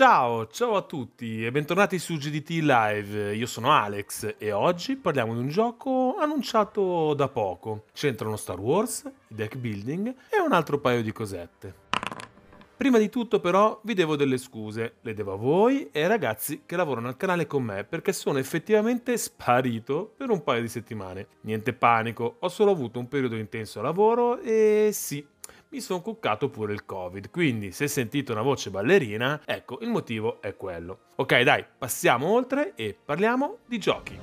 Ciao a tutti e bentornati su GDT Live, io sono Alex e oggi parliamo di un gioco annunciato da poco. C'entrano Star Wars, il deck building e un altro paio di cosette. Prima di tutto però vi devo delle scuse, le devo a voi e ai ragazzi che lavorano al canale con me perché sono effettivamente sparito per un paio di settimane. Niente panico, ho solo avuto un periodo intenso a lavoro e sì, mi sono cuccato pure il Covid, quindi se sentite una voce ballerina, ecco, il motivo è quello. Ok dai, passiamo oltre e parliamo di giochi.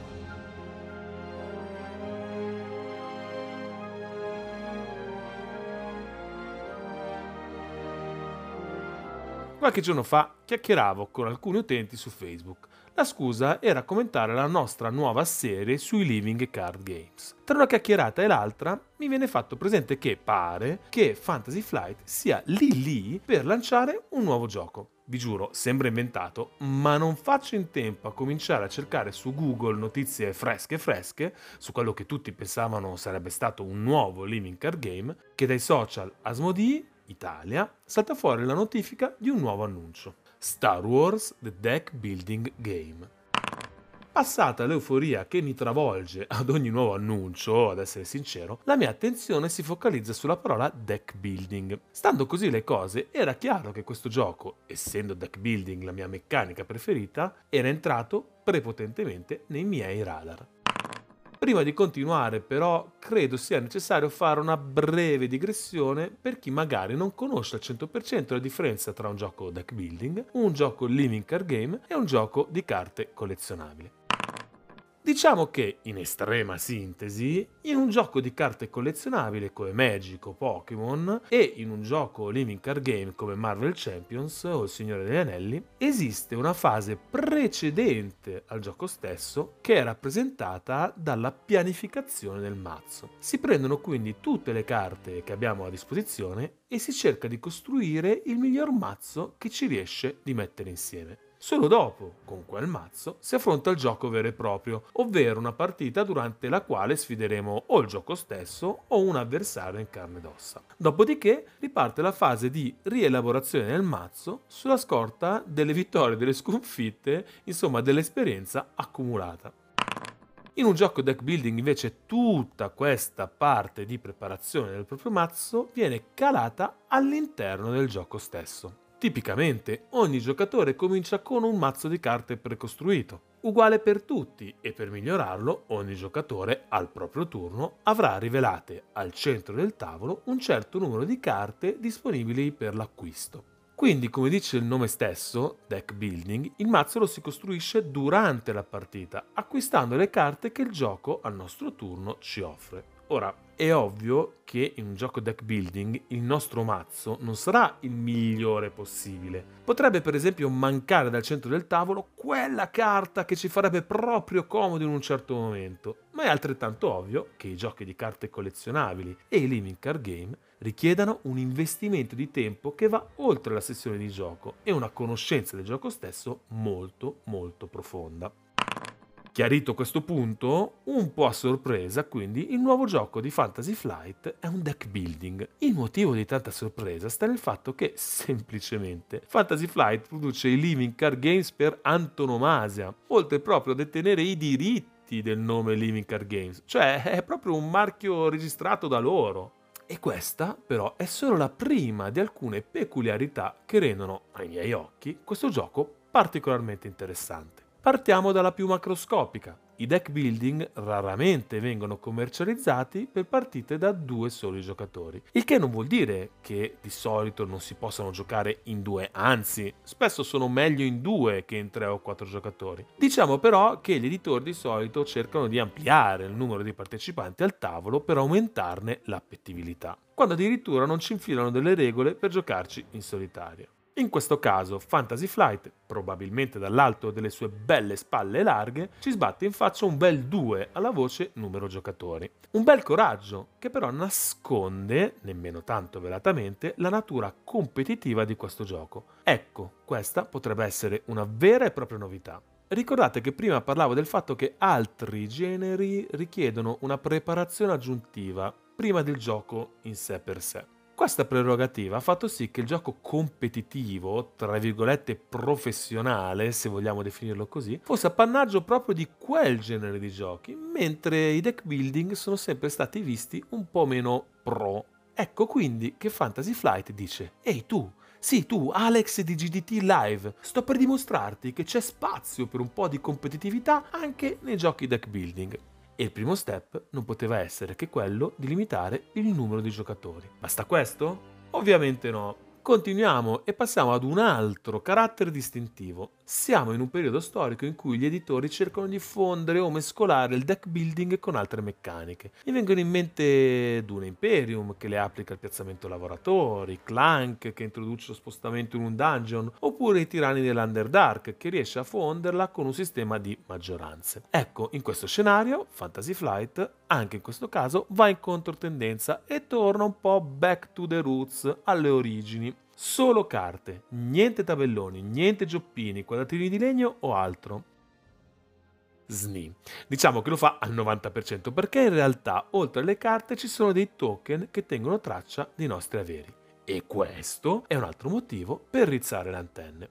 Qualche giorno fa chiacchieravo con alcuni utenti su Facebook. La scusa era commentare la nostra nuova serie sui Living Card Games. Tra una chiacchierata e l'altra mi viene fatto presente che pare che Fantasy Flight sia lì per lanciare un nuovo gioco. Vi giuro, sembra inventato, ma non faccio in tempo a cominciare a cercare su Google notizie fresche su quello che tutti pensavano sarebbe stato un nuovo Living Card Game, che dai social Asmodee Italia salta fuori la notifica di un nuovo annuncio. Star Wars: The Deckbuilding Game. Passata l'euforia che mi travolge ad ogni nuovo annuncio, ad essere sincero, la mia attenzione si focalizza sulla parola deck building. Stando così le cose, era chiaro che questo gioco, essendo deck building la mia meccanica preferita, era entrato prepotentemente nei miei radar. Prima di continuare però credo sia necessario fare una breve digressione per chi magari non conosce al 100% la differenza tra un gioco deck building, un gioco living card game e un gioco di carte collezionabili. Diciamo che, in estrema sintesi, in un gioco di carte collezionabili come Magic o Pokémon e in un gioco living card game come Marvel Champions o Il Signore degli Anelli, esiste una fase precedente al gioco stesso che è rappresentata dalla pianificazione del mazzo. Si prendono quindi tutte le carte che abbiamo a disposizione e si cerca di costruire il miglior mazzo che ci riesce di mettere insieme. Solo dopo, con quel mazzo, si affronta il gioco vero e proprio, ovvero una partita durante la quale sfideremo o il gioco stesso o un avversario in carne ed ossa. Dopodiché riparte la fase di rielaborazione del mazzo sulla scorta delle vittorie, delle sconfitte, insomma dell'esperienza accumulata. In un gioco deck building invece tutta questa parte di preparazione del proprio mazzo viene calata all'interno del gioco stesso. Tipicamente ogni giocatore comincia con un mazzo di carte precostruito, uguale per tutti, e per migliorarlo ogni giocatore al proprio turno avrà rivelate al centro del tavolo un certo numero di carte disponibili per l'acquisto. Quindi, come dice il nome stesso, deck building, il mazzo lo si costruisce durante la partita, acquistando le carte che il gioco al nostro turno ci offre. Ora, è ovvio che in un gioco deck building il nostro mazzo non sarà il migliore possibile. Potrebbe per esempio mancare dal centro del tavolo quella carta che ci farebbe proprio comodo in un certo momento, ma è altrettanto ovvio che i giochi di carte collezionabili e i living card game richiedano un investimento di tempo che va oltre la sessione di gioco e una conoscenza del gioco stesso molto profonda. Chiarito questo punto, un po' a sorpresa, quindi, il nuovo gioco di Fantasy Flight è un deck building. Il motivo di tanta sorpresa sta nel fatto che, semplicemente, Fantasy Flight produce i Living Card Games per antonomasia, oltre proprio a detenere i diritti del nome Living Card Games, cioè è proprio un marchio registrato da loro. E questa, però, è solo la prima di alcune peculiarità che rendono, ai miei occhi, questo gioco particolarmente interessante. Partiamo dalla più macroscopica. I deck building raramente vengono commercializzati per partite da due soli giocatori, il che non vuol dire che di solito non si possano giocare in due, anzi, spesso sono meglio in due che in tre o quattro giocatori. Diciamo però che gli editori di solito cercano di ampliare il numero di partecipanti al tavolo per aumentarne l'appetibilità, quando addirittura non ci infilano delle regole per giocarci in solitaria. In questo caso Fantasy Flight, probabilmente dall'alto delle sue belle spalle larghe, ci sbatte in faccia un bel 2 alla voce numero giocatori. Un bel coraggio che però nasconde, nemmeno tanto velatamente, la natura competitiva di questo gioco. Ecco, questa potrebbe essere una vera e propria novità. Ricordate che prima parlavo del fatto che altri generi richiedono una preparazione aggiuntiva prima del gioco in sé per sé. Questa prerogativa ha fatto sì che il gioco competitivo, tra virgolette professionale, se vogliamo definirlo così, fosse appannaggio proprio di quel genere di giochi, mentre i deck building sono sempre stati visti un po' meno pro. Ecco quindi che Fantasy Flight dice: ehi tu, sì tu Alex di GDT Live, sto per dimostrarti che c'è spazio per un po' di competitività anche nei giochi deck building. E il primo step non poteva essere che quello di limitare il numero di giocatori. Basta questo? Ovviamente no. Continuiamo e passiamo ad un altro carattere distintivo. Siamo in un periodo storico in cui gli editori cercano di fondere o mescolare il deck building con altre meccaniche. Mi vengono in mente Dune Imperium, che le applica il piazzamento lavoratori, Clank, che introduce lo spostamento in un dungeon, oppure i tiranni dell'Underdark, che riesce a fonderla con un sistema di maggioranze. Ecco, in questo scenario, Fantasy Flight, anche in questo caso, va in controtendenza e torna un po' back to the roots, alle origini. Solo carte, niente tabelloni, niente gioppini, quadratini di legno o altro. Sni. Diciamo che lo fa al 90% perché in realtà oltre alle carte ci sono dei token che tengono traccia dei nostri averi. E questo è un altro motivo per rizzare le antenne.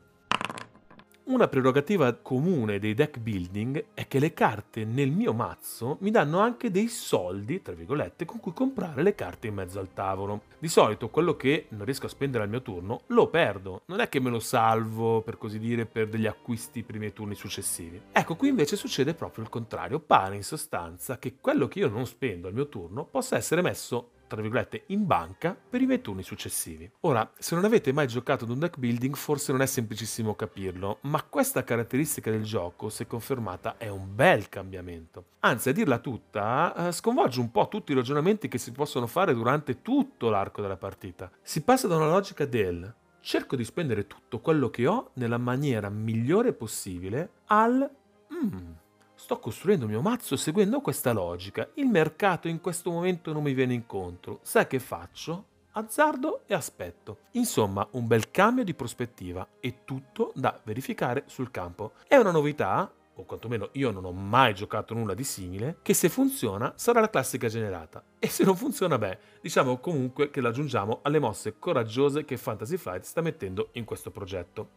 Una prerogativa comune dei deck building è che le carte nel mio mazzo mi danno anche dei soldi, tra virgolette, con cui comprare le carte in mezzo al tavolo. Di solito quello che non riesco a spendere al mio turno lo perdo, non è che me lo salvo, per così dire, per degli acquisti primi ai turni successivi. Ecco, qui invece succede proprio il contrario, pare in sostanza che quello che io non spendo al mio turno possa essere messo, tra virgolette, in banca per i miei turni successivi. Ora, se non avete mai giocato ad un deck building forse non è semplicissimo capirlo, ma questa caratteristica del gioco, se confermata, è un bel cambiamento. Anzi, a dirla tutta, sconvolge un po' tutti i ragionamenti che si possono fare durante tutto l'arco della partita. Si passa da una logica del cerco di spendere tutto quello che ho nella maniera migliore possibile al sto costruendo il mio mazzo seguendo questa logica. Il mercato in questo momento non mi viene incontro. Sai che faccio? Azzardo e aspetto. Insomma, un bel cambio di prospettiva e tutto da verificare sul campo. È una novità, o quantomeno io non ho mai giocato nulla di simile, che se funziona sarà la classica generata. E se non funziona, beh, diciamo comunque che l'aggiungiamo alle mosse coraggiose che Fantasy Flight sta mettendo in questo progetto.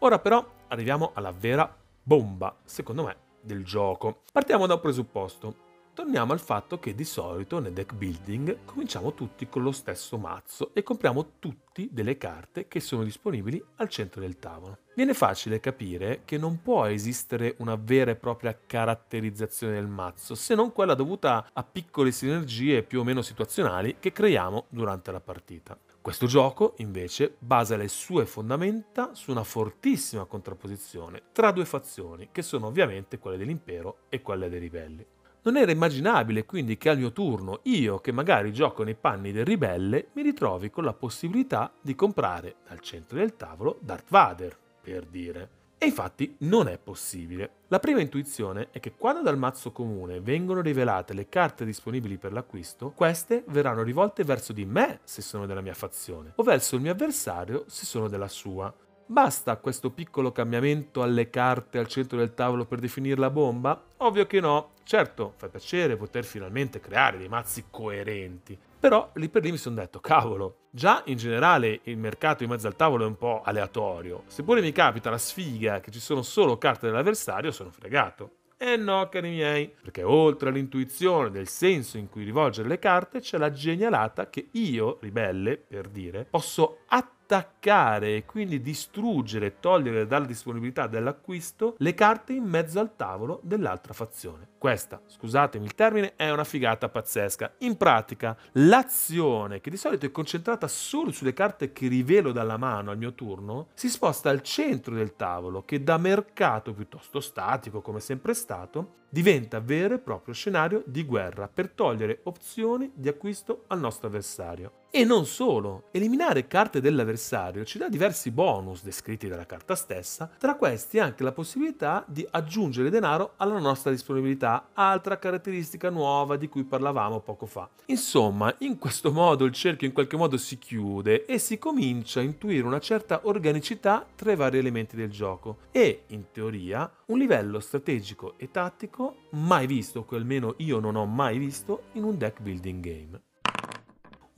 Ora però arriviamo alla vera bomba, secondo me, del gioco. Partiamo da un presupposto. Torniamo al fatto che di solito nel deck building cominciamo tutti con lo stesso mazzo e compriamo tutti delle carte che sono disponibili al centro del tavolo. Viene facile capire che non può esistere una vera e propria caratterizzazione del mazzo, se non quella dovuta a piccole sinergie più o meno situazionali che creiamo durante la partita. Questo gioco, invece, basa le sue fondamenta su una fortissima contrapposizione tra due fazioni, che sono ovviamente quelle dell'impero e quelle dei ribelli. Non era immaginabile quindi che al mio turno io, che magari gioco nei panni del ribelle, mi ritrovi con la possibilità di comprare dal centro del tavolo Darth Vader, per dire. E infatti non è possibile. La prima intuizione è che quando dal mazzo comune vengono rivelate le carte disponibili per l'acquisto, queste verranno rivolte verso di me se sono della mia fazione, o verso il mio avversario se sono della sua. Basta questo piccolo cambiamento alle carte al centro del tavolo per definire la bomba? Ovvio che no. Certo, fa piacere poter finalmente creare dei mazzi coerenti. Però lì per lì mi sono detto, cavolo, già in generale il mercato in mezzo al tavolo è un po' aleatorio. Seppure mi capita la sfiga che ci sono solo carte dell'avversario, sono fregato. E no, cari miei, perché oltre all'intuizione del senso in cui rivolgere le carte, c'è la genialata che io, ribelle, per dire, posso attaccare e quindi distruggere e togliere dalla disponibilità dell'acquisto le carte in mezzo al tavolo dell'altra fazione. Questa, scusatemi il termine, è una figata pazzesca. In pratica, l'azione, che di solito è concentrata solo sulle carte che rivelo dalla mano al mio turno, si sposta al centro del tavolo, che da mercato piuttosto statico, come sempre stato, diventa vero e proprio scenario di guerra per togliere opzioni di acquisto al nostro avversario. E non solo, eliminare carte dell'avversario ci dà diversi bonus descritti dalla carta stessa, tra questi anche la possibilità di aggiungere denaro alla nostra disponibilità, altra caratteristica nuova di cui parlavamo poco fa. Insomma, in questo modo il cerchio in qualche modo si chiude e si comincia a intuire una certa organicità tra i vari elementi del gioco e, in teoria, un livello strategico e tattico mai visto, o almeno io non ho mai visto, in un deck building game.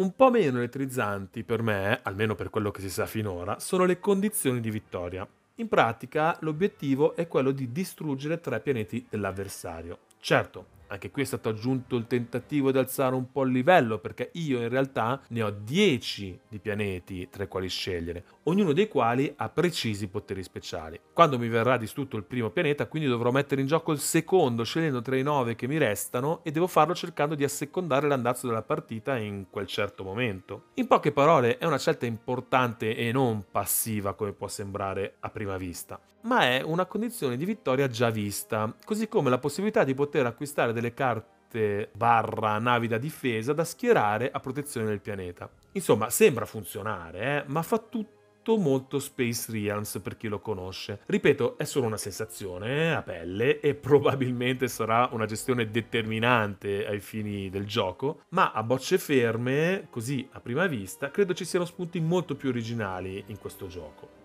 Un po' meno elettrizzanti per me, almeno per quello che si sa finora, sono le condizioni di vittoria. In pratica l'obiettivo è quello di distruggere 3 pianeti dell'avversario. Certo, anche qui è stato aggiunto il tentativo di alzare un po' il livello, perché io in realtà ne ho 10 di pianeti tra i quali scegliere, ognuno dei quali ha precisi poteri speciali. Quando mi verrà distrutto il primo pianeta, quindi dovrò mettere in gioco il secondo, scegliendo tra i 9 che mi restano, e devo farlo cercando di assecondare l'andazzo della partita in quel certo momento. In poche parole, è una scelta importante e non passiva come può sembrare a prima vista, ma è una condizione di vittoria già vista, così come la possibilità di poter acquistare delle carte barra navi da difesa da schierare a protezione del pianeta. Insomma, sembra funzionare, ma fa tutto molto Space Realms per chi lo conosce. Ripeto, è solo una sensazione a pelle e probabilmente sarà una gestione determinante ai fini del gioco, ma a bocce ferme, così a prima vista, credo ci siano spunti molto più originali in questo gioco.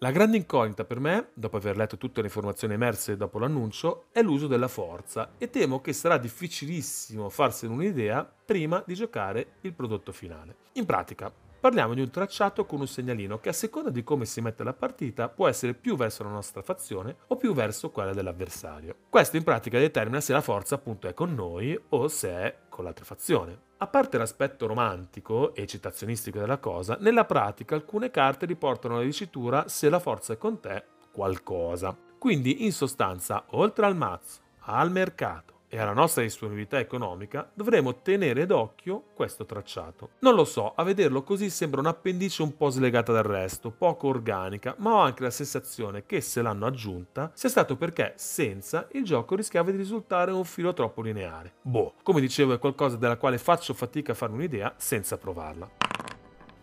La grande incognita per me, dopo aver letto tutte le informazioni emerse dopo l'annuncio, è l'uso della forza, e temo che sarà difficilissimo farsene un'idea prima di giocare il prodotto finale. In pratica, parliamo di un tracciato con un segnalino che, a seconda di come si mette la partita, può essere più verso la nostra fazione o più verso quella dell'avversario. Questo in pratica determina se la forza appunto è con noi o se è con l'altra fazione. A parte l'aspetto romantico e citazionistico della cosa, nella pratica alcune carte riportano la dicitura "se la forza è con te, qualcosa". Quindi in sostanza, oltre al mazzo, al mercato e alla nostra disponibilità economica, dovremo tenere d'occhio questo tracciato. Non lo so, a vederlo così sembra un'appendice un po' slegata dal resto, poco organica, ma ho anche la sensazione che se l'hanno aggiunta sia stato perché senza il gioco rischiava di risultare un filo troppo lineare. Boh, come dicevo, è qualcosa della quale faccio fatica a farmi un'idea senza provarla.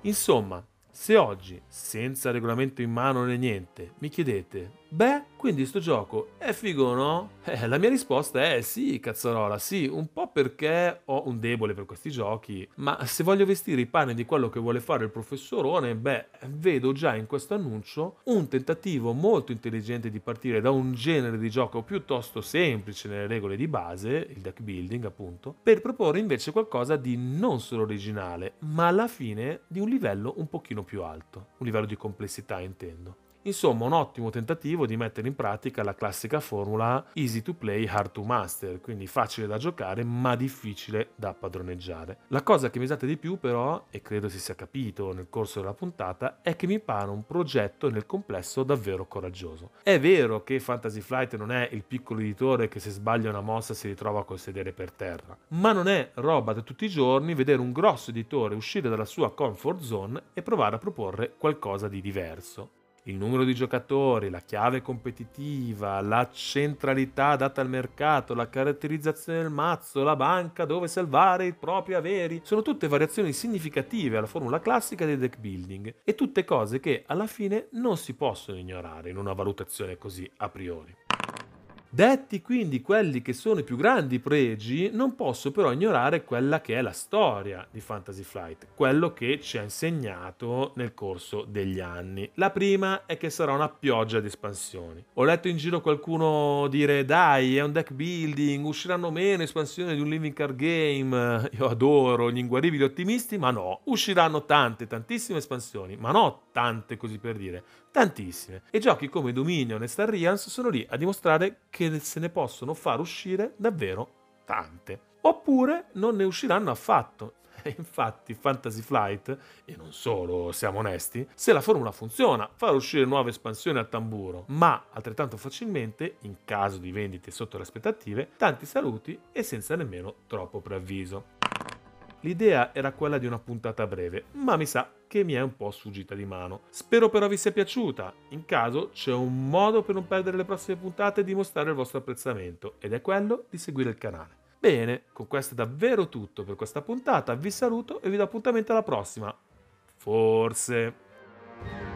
Insomma, se oggi, senza regolamento in mano né niente, mi chiedete "beh, quindi sto gioco è figo, no?", la mia risposta è sì, cazzarola, sì, un po' perché ho un debole per questi giochi, ma se voglio vestire i panni di quello che vuole fare il professorone, beh, vedo già in questo annuncio un tentativo molto intelligente di partire da un genere di gioco piuttosto semplice nelle regole di base, il deck building appunto, per proporre invece qualcosa di non solo originale, ma alla fine di un livello un pochino più alto, un livello di complessità intendo. Insomma, un ottimo tentativo di mettere in pratica la classica formula easy to play, hard to master, quindi facile da giocare ma difficile da padroneggiare. La cosa che mi esalta di più però, e credo si sia capito nel corso della puntata, è che mi pare un progetto nel complesso davvero coraggioso. È vero che Fantasy Flight non è il piccolo editore che se sbaglia una mossa si ritrova col sedere per terra, ma non è roba da tutti i giorni vedere un grosso editore uscire dalla sua comfort zone e provare a proporre qualcosa di diverso. Il numero di giocatori, la chiave competitiva, la centralità data al mercato, la caratterizzazione del mazzo, la banca dove salvare i propri averi, sono tutte variazioni significative alla formula classica del deck building e tutte cose che alla fine non si possono ignorare in una valutazione così a priori. Detti quindi quelli che sono i più grandi pregi, non posso però ignorare quella che è la storia di Fantasy Flight, quello che ci ha insegnato nel corso degli anni. La prima è che sarà una pioggia di espansioni. Ho letto in giro qualcuno dire "dai, è un deck building, usciranno meno espansioni di un Living Card Game". Io adoro gli inguaribili ottimisti, ma no, usciranno tante, tantissime espansioni, ma no tante così per dire, tantissime. E giochi come Dominion e Star Realms sono lì a dimostrare che se ne possono far uscire davvero tante. Oppure non ne usciranno affatto. Infatti Fantasy Flight, e non solo, siamo onesti, se la formula funziona, far uscire nuove espansioni al tamburo, ma altrettanto facilmente, in caso di vendite sotto le aspettative, tanti saluti e senza nemmeno troppo preavviso. L'idea era quella di una puntata breve, ma mi sa che mi è un po' sfuggita di mano. Spero però vi sia piaciuta. In caso c'è un modo per non perdere le prossime puntate e dimostrare il vostro apprezzamento, ed è quello di seguire il canale. Bene, con questo è davvero tutto per questa puntata, vi saluto e vi do appuntamento alla prossima. Forse.